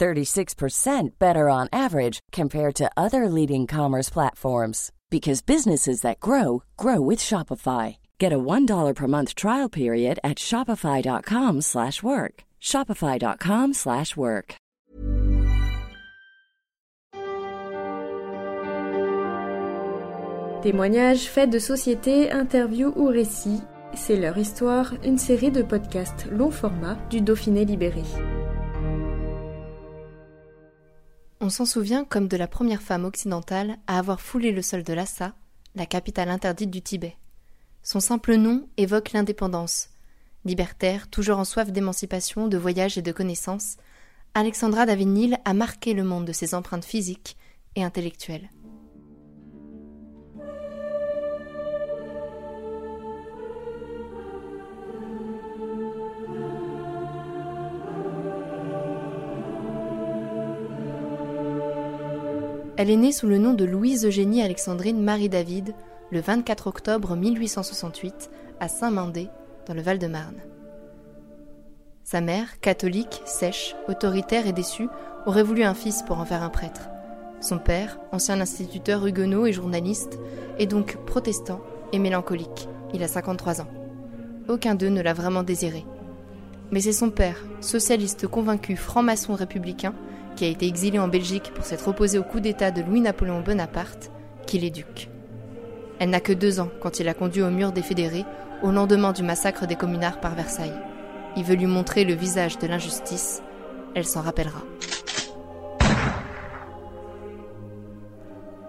36% better on average compared to other leading commerce platforms. Because businesses that grow, grow with Shopify. Get a $1 per month trial period at shopify.com/work. Shopify.com/work. Témoignages, faits de société, interviews ou récits, c'est leur histoire, une série de podcasts long format du Dauphiné libéré. On s'en souvient comme de la première femme occidentale à avoir foulé le sol de Lhasa, la capitale interdite du Tibet. Son simple nom évoque l'indépendance. Libertaire, toujours en soif d'émancipation, de voyage et de connaissances, Alexandra David-Néel a marqué le monde de ses empreintes physiques et intellectuelles. Elle est née sous le nom de Louise Eugénie Alexandrine Marie-David le 24 octobre 1868 à Saint-Mandé, dans le Val-de-Marne. Sa mère, catholique, sèche, autoritaire et déçue, aurait voulu un fils pour en faire un prêtre. Son père, ancien instituteur huguenot et journaliste, est donc protestant et mélancolique. Il a 53 ans. Aucun d'eux ne l'a vraiment désiré. Mais c'est son père, socialiste convaincu franc-maçon républicain, qui a été exilé en Belgique pour s'être opposé au coup d'État de Louis-Napoléon Bonaparte, qui l'éduque. Elle n'a que 2 ans quand il la conduit au mur des Fédérés, au lendemain du massacre des communards par Versailles. Il veut lui montrer le visage de l'injustice, elle s'en rappellera.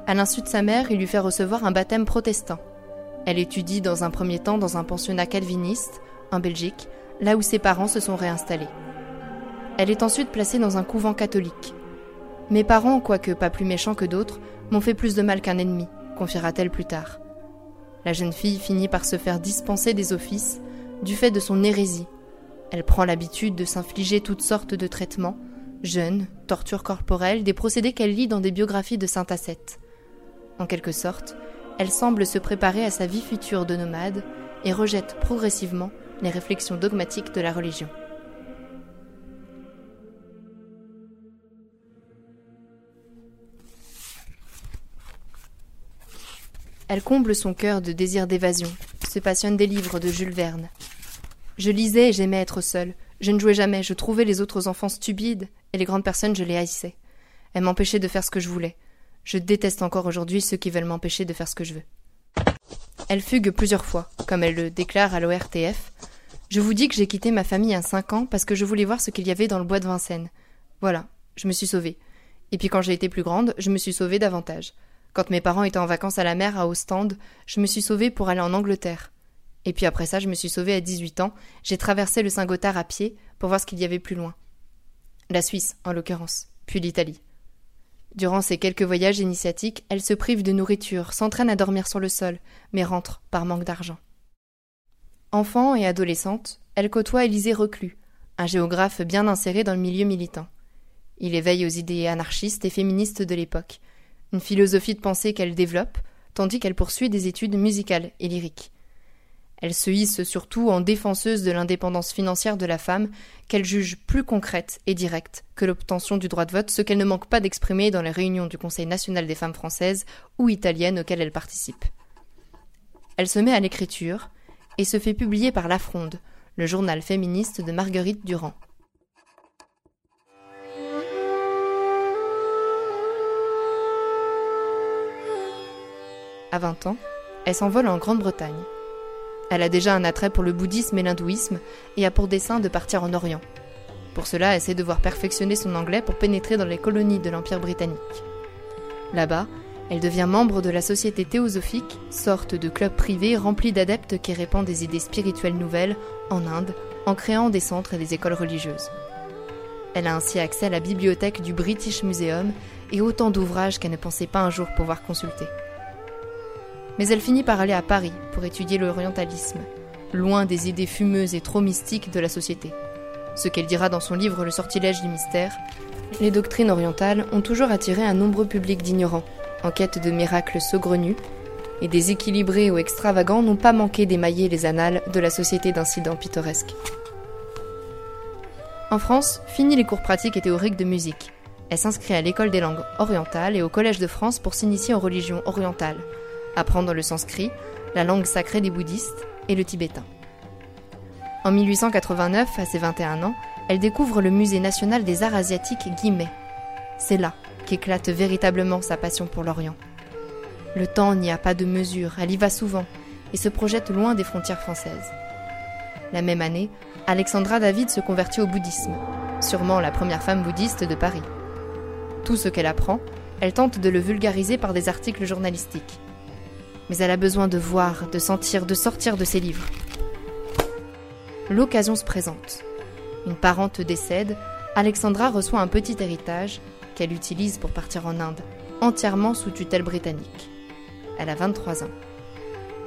À l'insu de sa mère, il lui fait recevoir un baptême protestant. Elle étudie dans un premier temps dans un pensionnat calviniste, en Belgique, là où ses parents se sont réinstallés. Elle est ensuite placée dans un couvent catholique. « Mes parents, quoique pas plus méchants que d'autres, m'ont fait plus de mal qu'un ennemi », confiera-t-elle plus tard. La jeune fille finit par se faire dispenser des offices du fait de son hérésie. Elle prend l'habitude de s'infliger toutes sortes de traitements, jeûnes, tortures corporelles, des procédés qu'elle lit dans des biographies de saint Ascète. En quelque sorte, elle semble se préparer à sa vie future de nomade et rejette progressivement les réflexions dogmatiques de la religion. Elle comble son cœur de désir d'évasion, se passionne des livres de Jules Verne. « Je lisais et j'aimais être seule. Je ne jouais jamais, je trouvais les autres enfants stupides et les grandes personnes, je les haïssais. Elles m'empêchaient de faire ce que je voulais. Je déteste encore aujourd'hui ceux qui veulent m'empêcher de faire ce que je veux. » Elle fugue plusieurs fois, comme elle le déclare à l'ORTF. « Je vous dis que j'ai quitté ma famille à 5 ans parce que je voulais voir ce qu'il y avait dans le bois de Vincennes. Voilà, je me suis sauvée. Et puis quand j'ai été plus grande, je me suis sauvée davantage. » Quand mes parents étaient en vacances à la mer à Ostende, je me suis sauvée pour aller en Angleterre. Et puis après ça, je me suis sauvée à 18 ans, j'ai traversé le Saint-Gothard à pied pour voir ce qu'il y avait plus loin. La Suisse, en l'occurrence, puis l'Italie. Durant ces quelques voyages initiatiques, elle se prive de nourriture, s'entraîne à dormir sur le sol, mais rentre par manque d'argent. Enfant et adolescente, elle côtoie Élisée Reclus, un géographe bien inséré dans le milieu militant. Il éveille aux idées anarchistes et féministes de l'époque, une philosophie de pensée qu'elle développe, tandis qu'elle poursuit des études musicales et lyriques. Elle se hisse surtout en défenseuse de l'indépendance financière de la femme, qu'elle juge plus concrète et directe que l'obtention du droit de vote, ce qu'elle ne manque pas d'exprimer dans les réunions du Conseil national des femmes françaises ou italiennes auxquelles elle participe. Elle se met à l'écriture et se fait publier par La Fronde, le journal féministe de Marguerite Durand. À 20 ans, elle s'envole en Grande-Bretagne. Elle a déjà un attrait pour le bouddhisme et l'hindouisme et a pour dessein de partir en Orient. Pour cela, elle sait devoir perfectionner son anglais pour pénétrer dans les colonies de l'Empire britannique. Là-bas, elle devient membre de la Société théosophique, sorte de club privé rempli d'adeptes qui répand des idées spirituelles nouvelles en Inde en créant des centres et des écoles religieuses. Elle a ainsi accès à la bibliothèque du British Museum et autant d'ouvrages qu'elle ne pensait pas un jour pouvoir consulter. Mais elle finit par aller à Paris pour étudier l'orientalisme, loin des idées fumeuses et trop mystiques de la société. Ce qu'elle dira dans son livre « Le sortilège du mystère », les doctrines orientales ont toujours attiré un nombreux public d'ignorants, en quête de miracles saugrenus, et des équilibrés ou extravagants n'ont pas manqué d'émailler les annales de la société d'incidents pittoresques. En France, fini les cours pratiques et théoriques de musique. Elle s'inscrit à l'école des langues orientales et au Collège de France pour s'initier aux religions orientales, apprendre le sanskrit, la langue sacrée des bouddhistes et le tibétain. En 1889, à ses 21 ans, elle découvre le musée national des arts asiatiques Guimet. C'est là qu'éclate véritablement sa passion pour l'Orient. Le temps n'y a pas de mesure, elle y va souvent et se projette loin des frontières françaises. La même année, Alexandra David se convertit au bouddhisme, sûrement la première femme bouddhiste de Paris. Tout ce qu'elle apprend, elle tente de le vulgariser par des articles journalistiques. Mais elle a besoin de voir, de sentir, de sortir de ses livres. L'occasion se présente. Une parente décède, Alexandra reçoit un petit héritage qu'elle utilise pour partir en Inde, entièrement sous tutelle britannique. Elle a 23 ans.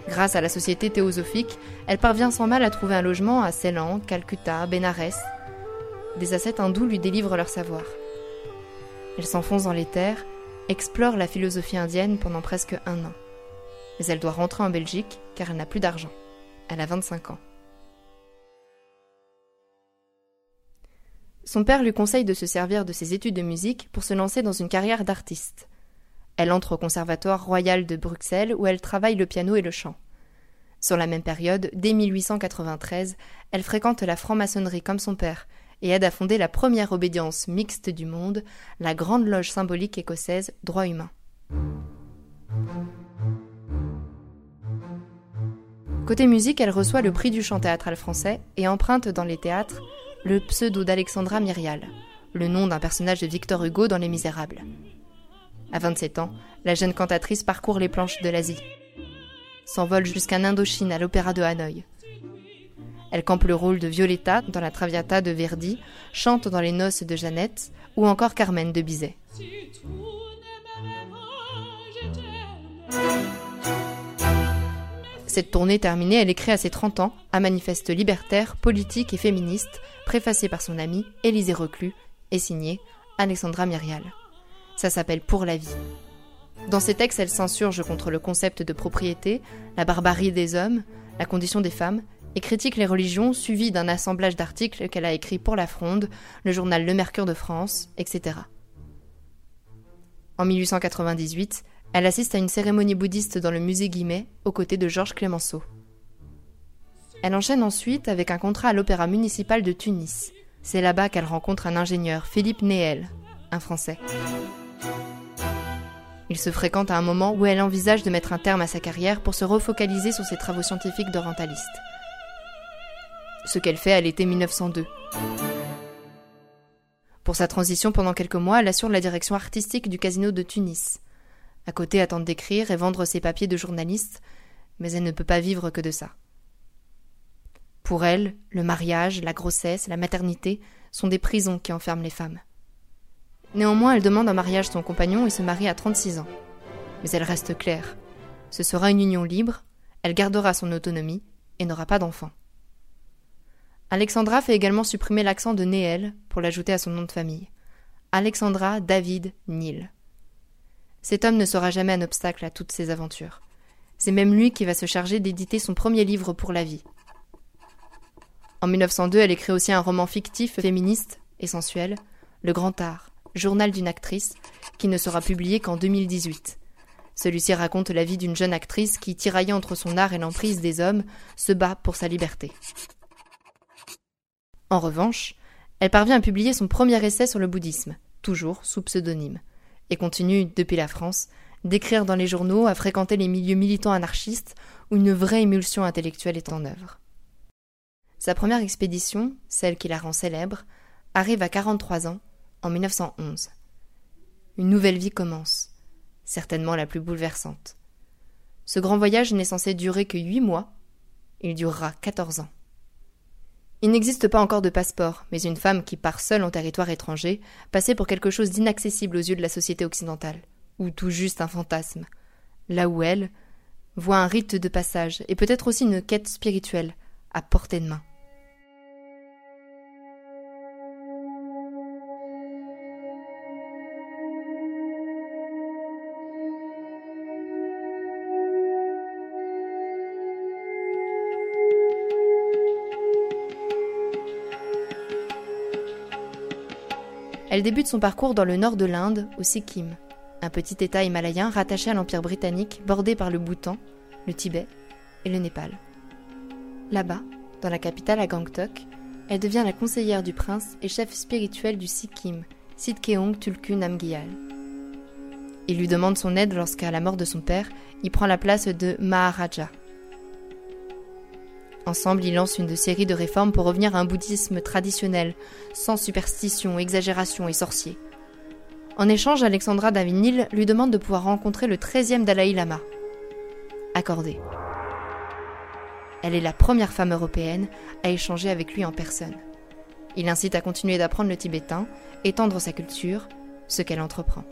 Grâce à la société théosophique, elle parvient sans mal à trouver un logement à Ceylan, Calcutta, Bénarès. Des ascètes hindous lui délivrent leur savoir. Elle s'enfonce dans les terres, explore la philosophie indienne pendant presque un an. Mais elle doit rentrer en Belgique car elle n'a plus d'argent. Elle a 25 ans. Son père lui conseille de se servir de ses études de musique pour se lancer dans une carrière d'artiste. Elle entre au Conservatoire Royal de Bruxelles où elle travaille le piano et le chant. Sur la même période, dès 1893, elle fréquente la franc-maçonnerie comme son père et aide à fonder la première obédience mixte du monde, la grande loge symbolique écossaise Droit Humain. Côté musique, elle reçoit le prix du chant théâtral français et emprunte dans les théâtres le pseudo d'Alexandra Myrial, le nom d'un personnage de Victor Hugo dans Les Misérables. À 27 ans, la jeune cantatrice parcourt les planches de l'Asie, s'envole jusqu'en Indochine à l'opéra de Hanoï. Elle campe le rôle de Violetta dans la Traviata de Verdi, chante dans Les Noces de Jeannette ou encore Carmen de Bizet. Cette tournée terminée, elle écrit à ses 30 ans un manifeste libertaire, politique et féministe, préfacé par son amie Élisée Reclus et signé Alexandra Myrial. Ça s'appelle Pour la vie. Dans ses textes, elle s'insurge contre le concept de propriété, la barbarie des hommes, la condition des femmes et critique les religions, suivie d'un assemblage d'articles qu'elle a écrits pour La Fronde, le journal Le Mercure de France, etc. En 1898, elle assiste à une cérémonie bouddhiste dans le musée Guimet, aux côtés de Georges Clemenceau. Elle enchaîne ensuite avec un contrat à l'opéra municipal de Tunis. C'est là-bas qu'elle rencontre un ingénieur, Philippe Néel, un Français. Ils se fréquentent à un moment où elle envisage de mettre un terme à sa carrière pour se refocaliser sur ses travaux scientifiques d'orientaliste. Ce qu'elle fait à l'été 1902. Pour sa transition, pendant quelques mois, elle assure la direction artistique du casino de Tunis. À côté, elle tente d'écrire et vendre ses papiers de journaliste, mais elle ne peut pas vivre que de ça. Pour elle, le mariage, la grossesse, la maternité sont des prisons qui enferment les femmes. Néanmoins, elle demande en mariage son compagnon et se marie à 36 ans. Mais elle reste claire. Ce sera une union libre, elle gardera son autonomie et n'aura pas d'enfant. Alexandra fait également supprimer l'accent de Néel pour l'ajouter à son nom de famille. Alexandra David-Néel. Cet homme ne sera jamais un obstacle à toutes ses aventures. C'est même lui qui va se charger d'éditer son premier livre pour la vie. En 1902, elle écrit aussi un roman fictif, féministe et sensuel, Le Grand Art, journal d'une actrice, qui ne sera publié qu'en 2018. Celui-ci raconte la vie d'une jeune actrice qui, tiraillée entre son art et l'emprise des hommes, se bat pour sa liberté. En revanche, elle parvient à publier son premier essai sur le bouddhisme, toujours sous pseudonyme. Et continue, depuis la France, d'écrire dans les journaux, à fréquenter les milieux militants anarchistes où une vraie émulsion intellectuelle est en œuvre. Sa première expédition, celle qui la rend célèbre, arrive à 43 ans, en 1911. Une nouvelle vie commence, certainement la plus bouleversante. Ce grand voyage n'est censé durer que 8 mois, il durera 14 ans. Il n'existe pas encore de passeport, mais une femme qui part seule en territoire étranger passait pour quelque chose d'inaccessible aux yeux de la société occidentale, ou tout juste un fantasme. Là où elle voit un rite de passage, et peut-être aussi une quête spirituelle, à portée de main. Elle débute son parcours dans le nord de l'Inde, au Sikkim, un petit état himalayen rattaché à l'Empire britannique, bordé par le Bhoutan, le Tibet et le Népal. Là-bas, dans la capitale à Gangtok, elle devient la conseillère du prince et chef spirituel du Sikkim, Sidkeong Tulku Namgyal. Il lui demande son aide lorsqu'à la mort de son père, il prend la place de Maharaja. Ensemble, ils lancent une série de réformes pour revenir à un bouddhisme traditionnel, sans superstition, exagération et sorcier. En échange, Alexandra David-Néel lui demande de pouvoir rencontrer le 13e Dalai Lama. Accordé. Elle est la première femme européenne à échanger avec lui en personne. Il l'incite à continuer d'apprendre le tibétain, étendre sa culture, ce qu'elle entreprend.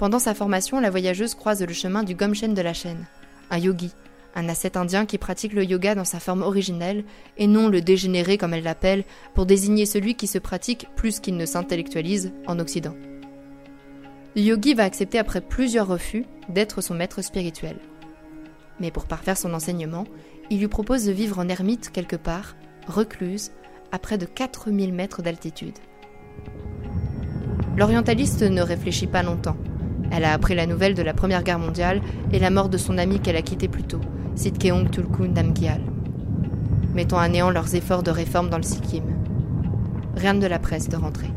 Pendant sa formation, la voyageuse croise le chemin du Gomchen de la Chêne, un yogi, un ascète indien qui pratique le yoga dans sa forme originelle et non le dégénéré comme elle l'appelle pour désigner celui qui se pratique plus qu'il ne s'intellectualise en Occident. Le yogi va accepter après plusieurs refus d'être son maître spirituel. Mais pour parfaire son enseignement, il lui propose de vivre en ermite quelque part, recluse, à près de 4000 mètres d'altitude. L'orientaliste ne réfléchit pas longtemps. Elle a appris la nouvelle de la Première Guerre mondiale et la mort de son ami qu'elle a quitté plus tôt, Sidkeong Tulku Namgyal, mettant à néant leurs efforts de réforme dans le Sikkim. Rien ne la presse de rentrer.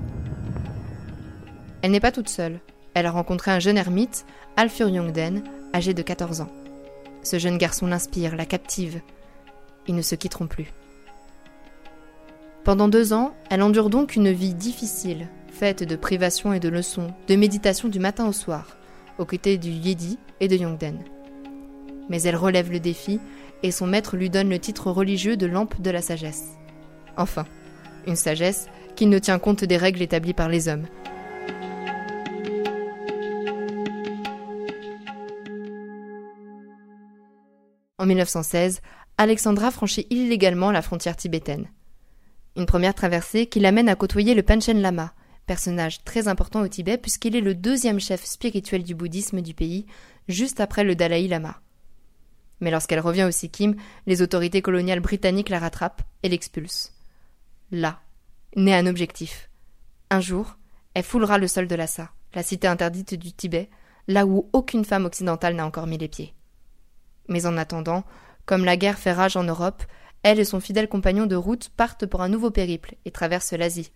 Elle n'est pas toute seule. Elle a rencontré un jeune ermite, Alfur Yongden, âgé de 14 ans. Ce jeune garçon l'inspire, la captive. Ils ne se quitteront plus. Pendant 2 ans, elle endure donc une vie difficile, faite de privations et de leçons, de méditation du matin au soir, aux côtés du Yedi et de Yongden. Mais elle relève le défi et son maître lui donne le titre religieux de lampe de la sagesse. Enfin, une sagesse qui ne tient compte des règles établies par les hommes. En 1916, Alexandra franchit illégalement la frontière tibétaine. Une première traversée qui l'amène à côtoyer le Panchen Lama, personnage très important au Tibet puisqu'il est le 2e chef spirituel du bouddhisme du pays, juste après le Dalai Lama. Mais lorsqu'elle revient au Sikkim, les autorités coloniales britanniques la rattrapent et l'expulsent. Là, naît un objectif. Un jour, elle foulera le sol de Lhasa, la cité interdite du Tibet, là où aucune femme occidentale n'a encore mis les pieds. Mais en attendant, comme la guerre fait rage en Europe, elle et son fidèle compagnon de route partent pour un nouveau périple et traversent l'Asie.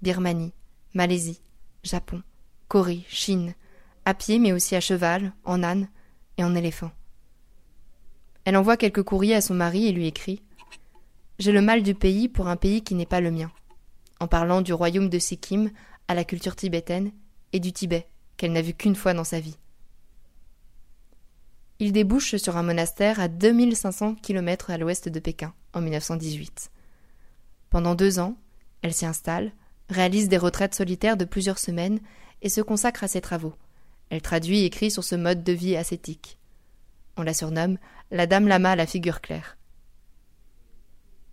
Birmanie, Malaisie, Japon, Corée, Chine, à pied mais aussi à cheval, en âne et en éléphant. Elle envoie quelques courriers à son mari et lui écrit « J'ai le mal du pays pour un pays qui n'est pas le mien », en parlant du royaume de Sikkim à la culture tibétaine et du Tibet qu'elle n'a vu qu'une fois dans sa vie. Il débouche sur un monastère à 2500 km à l'ouest de Pékin, en 1918. Pendant 2 ans, elle s'y installe, réalise des retraites solitaires de plusieurs semaines et se consacre à ses travaux. Elle traduit et écrit sur ce mode de vie ascétique. On la surnomme « la dame lama à la figure claire ».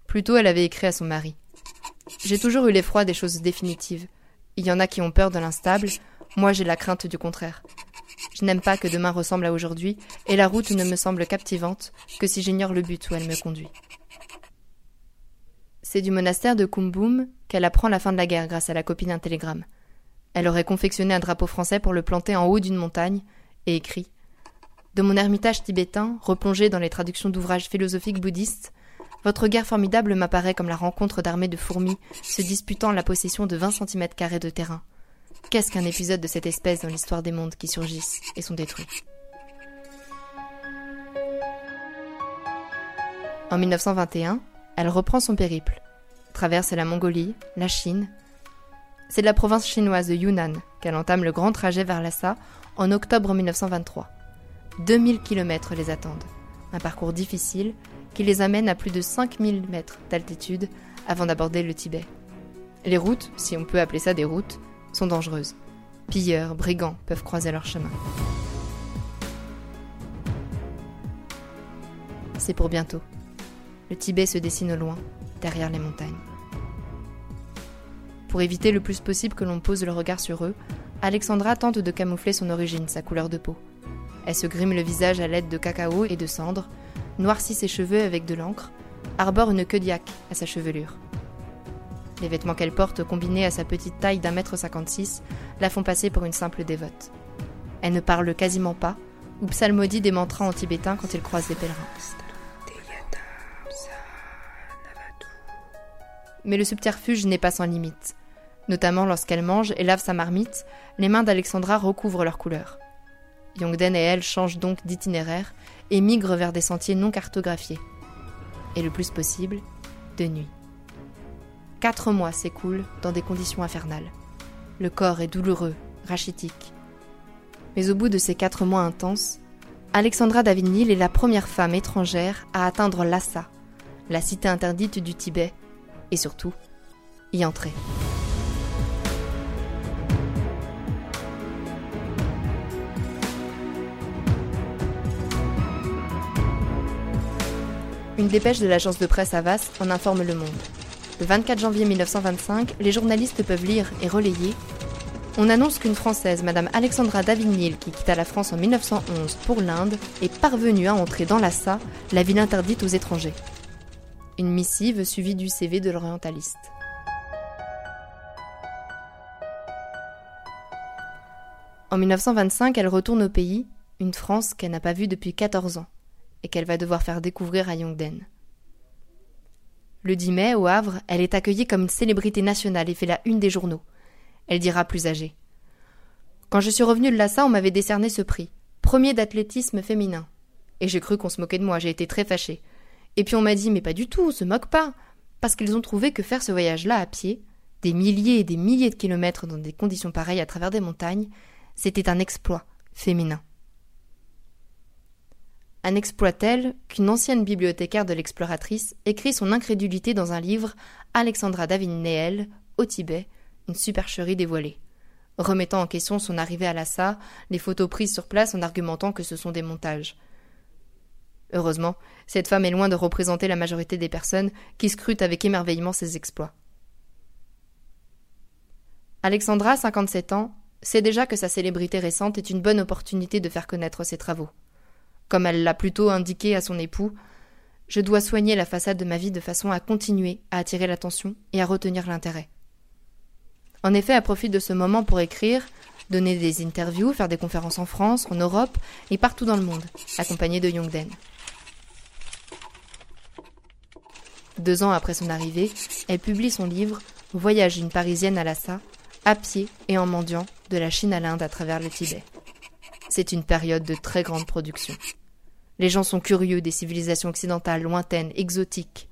Plus tôt, elle avait écrit à son mari. « J'ai toujours eu l'effroi des choses définitives. Il y en a qui ont peur de l'instable, moi j'ai la crainte du contraire. » Je n'aime pas que demain ressemble à aujourd'hui, et la route ne me semble captivante que si j'ignore le but où elle me conduit. C'est du monastère de Kumbum qu'elle apprend la fin de la guerre grâce à la copie d'un télégramme. Elle aurait confectionné un drapeau français pour le planter en haut d'une montagne, et écrit « De mon ermitage tibétain, replongé dans les traductions d'ouvrages philosophiques bouddhistes, votre guerre formidable m'apparaît comme la rencontre d'armées de fourmis se disputant la possession de 20 cm² de terrain. Qu'est-ce qu'un épisode de cette espèce dans l'histoire des mondes qui surgissent et sont détruits ? » En 1921, elle reprend son périple, traverse la Mongolie, la Chine. C'est de la province chinoise de Yunnan qu'elle entame le grand trajet vers Lhasa en octobre 1923. 2000 km les attendent, un parcours difficile qui les amène à plus de 5000 mètres d'altitude avant d'aborder le Tibet. Les routes, si on peut appeler ça des routes, sont dangereuses. Pilleurs, brigands peuvent croiser leur chemin. C'est pour bientôt. Le Tibet se dessine au loin, derrière les montagnes. Pour éviter le plus possible que l'on pose le regard sur eux, Alexandra tente de camoufler son origine, sa couleur de peau. Elle se grime le visage à l'aide de cacao et de cendres, noircit ses cheveux avec de l'encre, arbore une queue d'yak à sa chevelure. Les vêtements qu'elle porte, combinés à sa petite taille d'1m56, la font passer pour une simple dévote. Elle ne parle quasiment pas, ou psalmodie des mantras en tibétain quand il croise des pèlerins. Mais le subterfuge n'est pas sans limite. Notamment lorsqu'elle mange et lave sa marmite, les mains d'Alexandra recouvrent leur couleur. Yongden et elle changent donc d'itinéraire et migrent vers des sentiers non cartographiés. Et le plus possible, de nuit. 4 mois s'écoulent dans des conditions infernales. Le corps est douloureux, rachitique. Mais au bout de ces 4 mois intenses, Alexandra David-Néel est la première femme étrangère à atteindre Lhasa, la cité interdite du Tibet, et surtout, y entrer. Une dépêche de l'agence de presse Havas en informe Le Monde. Le 24 janvier 1925, les journalistes peuvent lire et relayer. On annonce qu'une Française, Madame Alexandra David-Néel, qui quitta la France en 1911 pour l'Inde, est parvenue à entrer dans Lhasa, la ville interdite aux étrangers. Une missive suivie du CV de l'orientaliste. En 1925, elle retourne au pays, une France qu'elle n'a pas vue depuis 14 ans et qu'elle va devoir faire découvrir à Yongden. Le 10 mai, au Havre, elle est accueillie comme une célébrité nationale et fait la une des journaux. Elle dira plus âgée. « Quand je suis revenue de Lhasa, on m'avait décerné ce prix. Premier d'athlétisme féminin. Et j'ai cru qu'on se moquait de moi, j'ai été très fâchée. Et puis on m'a dit, mais pas du tout, on se moque pas. Parce qu'ils ont trouvé que faire ce voyage-là à pied, des milliers et des milliers de kilomètres dans des conditions pareilles à travers des montagnes, c'était un exploit féminin. » Un exploit tel qu'une ancienne bibliothécaire de l'Exploratrice écrit son incrédulité dans un livre « Alexandra David-Néel, au Tibet, une supercherie dévoilée », remettant en question son arrivée à Lhasa, les photos prises sur place en argumentant que ce sont des montages. Heureusement, cette femme est loin de représenter la majorité des personnes qui scrutent avec émerveillement ses exploits. Alexandra, 57 ans, sait déjà que sa célébrité récente est une bonne opportunité de faire connaître ses travaux. Comme elle l'a plutôt indiqué à son époux, « Je dois soigner la façade de ma vie de façon à continuer à attirer l'attention et à retenir l'intérêt. » En effet, elle profite de ce moment pour écrire, donner des interviews, faire des conférences en France, en Europe et partout dans le monde, accompagnée de Yongden. 2 ans après son arrivée, elle publie son livre « Voyage d'une Parisienne à Lhasa, à pied et en mendiant, de la Chine à l'Inde à travers le Tibet ». C'est une période de très grande production. Les gens sont curieux des civilisations occidentales, lointaines, exotiques.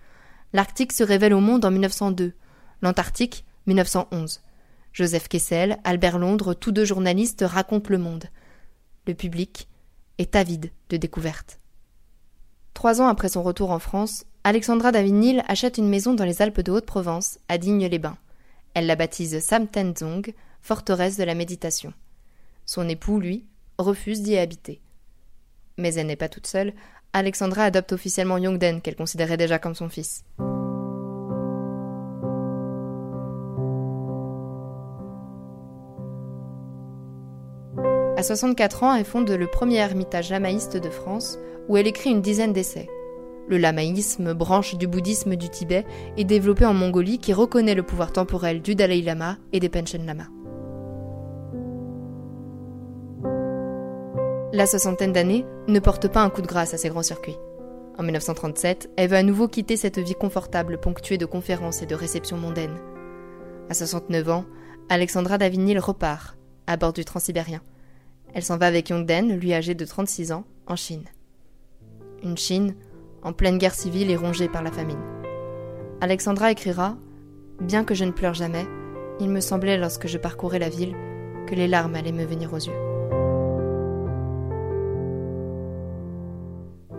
L'Arctique se révèle au monde en 1902, l'Antarctique, 1911. Joseph Kessel, Albert Londres, tous deux journalistes racontent le monde. Le public est avide de découvertes. 3 ans après son retour en France, Alexandra David-Néel achète une maison dans les Alpes de Haute-Provence, à Digne-les-Bains. Elle la baptise Samtenzong, forteresse de la méditation. Son époux, lui, refuse d'y habiter. Mais elle n'est pas toute seule, Alexandra adopte officiellement Yongden, qu'elle considérait déjà comme son fils. À 64 ans, elle fonde le premier ermitage lamaïste de France, où elle écrit une dizaine d'essais. Le lamaïsme, branche du bouddhisme du Tibet, est développé en Mongolie qui reconnaît le pouvoir temporel du Dalai Lama et des Panchen Lama. La soixantaine d'années ne porte pas un coup de grâce à ses grands circuits. En 1937, elle veut à nouveau quitter cette vie confortable ponctuée de conférences et de réceptions mondaines. À 69 ans, Alexandra David-Néel repart, à bord du Transsibérien. Elle s'en va avec Yongden, lui âgé de 36 ans, en Chine. Une Chine en pleine guerre civile et rongée par la famine. Alexandra écrira « Bien que je ne pleure jamais, il me semblait lorsque je parcourais la ville que les larmes allaient me venir aux yeux. »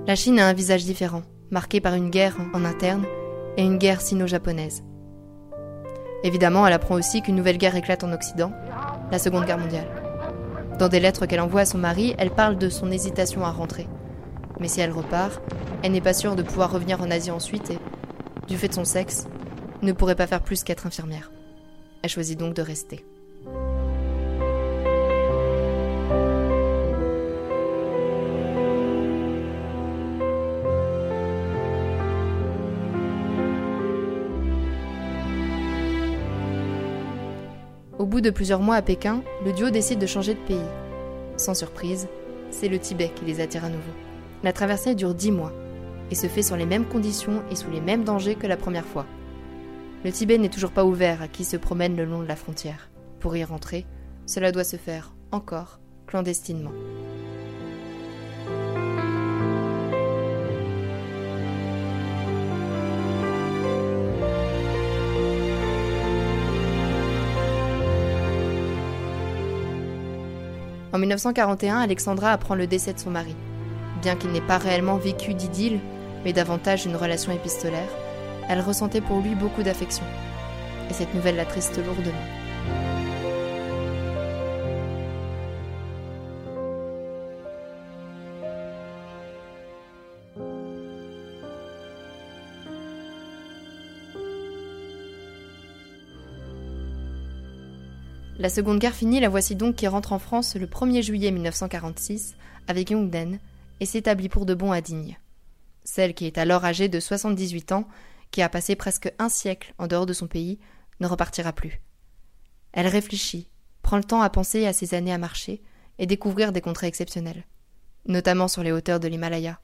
La Chine a un visage différent, marquée par une guerre en interne et une guerre sino-japonaise. Évidemment, elle apprend aussi qu'une nouvelle guerre éclate en Occident, la Seconde Guerre mondiale. Dans des lettres qu'elle envoie à son mari, elle parle de son hésitation à rentrer. Mais si elle repart, elle n'est pas sûre de pouvoir revenir en Asie ensuite et, du fait de son sexe, ne pourrait pas faire plus qu'être infirmière. Elle choisit donc de rester. Au bout de plusieurs mois à Pékin, le duo décide de changer de pays. Sans surprise, c'est le Tibet qui les attire à nouveau. La traversée dure 10 mois et se fait sur les mêmes conditions et sous les mêmes dangers que la première fois. Le Tibet n'est toujours pas ouvert à qui se promène le long de la frontière. Pour y rentrer, cela doit se faire, encore, clandestinement. En 1941, Alexandra apprend le décès de son mari. Bien qu'il n'ait pas réellement vécu d'idylle, mais davantage une relation épistolaire, elle ressentait pour lui beaucoup d'affection. Et cette nouvelle l'attriste lourdement. La Seconde Guerre finie, la voici donc qui rentre en France le 1er juillet 1946 avec Yongden et s'établit pour de bon à Digne. Celle qui est alors âgée de 78 ans, qui a passé presque 1 siècle en dehors de son pays, ne repartira plus. Elle réfléchit, prend le temps à penser à ses années à marcher et découvrir des contrées exceptionnelles, notamment sur les hauteurs de l'Himalaya.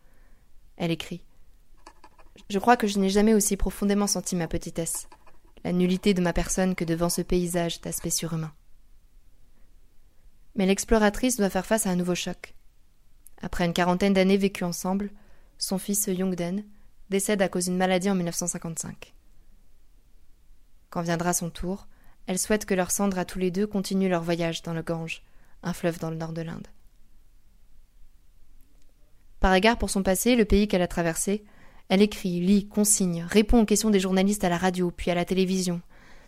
Elle écrit « Je crois que je n'ai jamais aussi profondément senti ma petitesse, la nullité de ma personne que devant ce paysage d'aspect surhumain. » Mais l'exploratrice doit faire face à un nouveau choc. Après une 40aine d'années vécues ensemble, son fils Yongden décède à cause d'une maladie en 1955. Quand viendra son tour, elle souhaite que leurs cendres à tous les deux continuent leur voyage dans le Gange, un fleuve dans le nord de l'Inde. Par égard pour son passé, le pays qu'elle a traversé, elle écrit, lit, consigne, répond aux questions des journalistes à la radio puis à la télévision,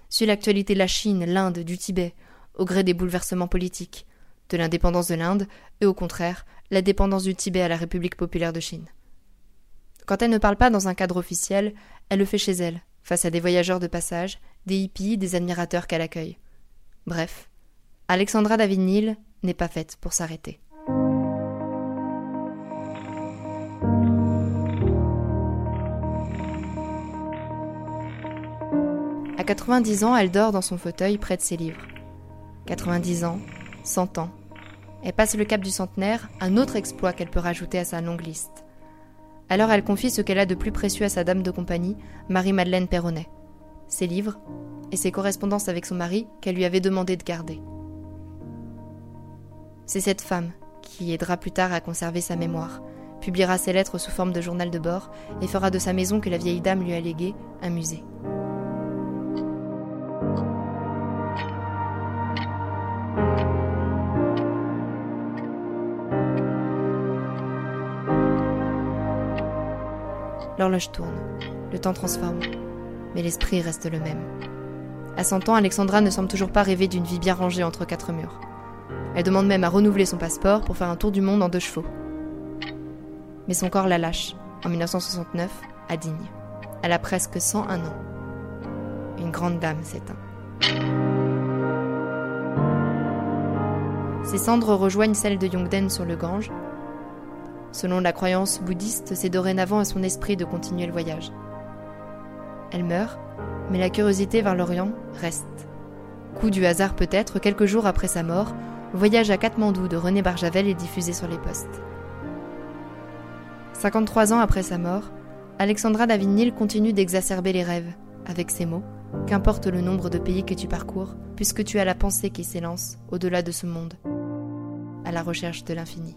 suit l'actualité de la Chine, l'Inde, du Tibet, au gré des bouleversements politiques, de l'indépendance de l'Inde et au contraire, la dépendance du Tibet à la République populaire de Chine. Quand elle ne parle pas dans un cadre officiel, elle le fait chez elle, face à des voyageurs de passage, des hippies, des admirateurs qu'elle accueille. Bref, Alexandra David-Néel n'est pas faite pour s'arrêter. À 90 ans, elle dort dans son fauteuil près de ses livres. 90 ans, 100 ans. Elle passe le cap du centenaire, un autre exploit qu'elle peut rajouter à sa longue liste. Alors elle confie ce qu'elle a de plus précieux à sa dame de compagnie, Marie-Madeleine Perronnet. Ses livres et ses correspondances avec son mari qu'elle lui avait demandé de garder. C'est cette femme qui aidera plus tard à conserver sa mémoire, publiera ses lettres sous forme de journal de bord et fera de sa maison que la vieille dame lui a léguée un musée. L'horloge tourne, le temps transforme, mais l'esprit reste le même. À 100 ans, Alexandra ne semble toujours pas rêver d'une vie bien rangée entre 4 murs. Elle demande même à renouveler son passeport pour faire un tour du monde en 2 chevaux. Mais son corps la lâche, en 1969, à Digne. Elle a presque 101 ans. Une grande dame s'éteint. Ses cendres rejoignent celles de Yongden sur le Gange. Selon la croyance bouddhiste, c'est dorénavant à son esprit de continuer le voyage. Elle meurt, mais la curiosité vers l'Orient reste. Coup du hasard peut-être, quelques jours après sa mort, Voyage à Katmandou de René Barjavel est diffusé sur les postes. 53 ans après sa mort, Alexandra David-Néel continue d'exacerber les rêves, avec ces mots, « Qu'importe le nombre de pays que tu parcours, puisque tu as la pensée qui s'élance au-delà de ce monde, à la recherche de l'infini. »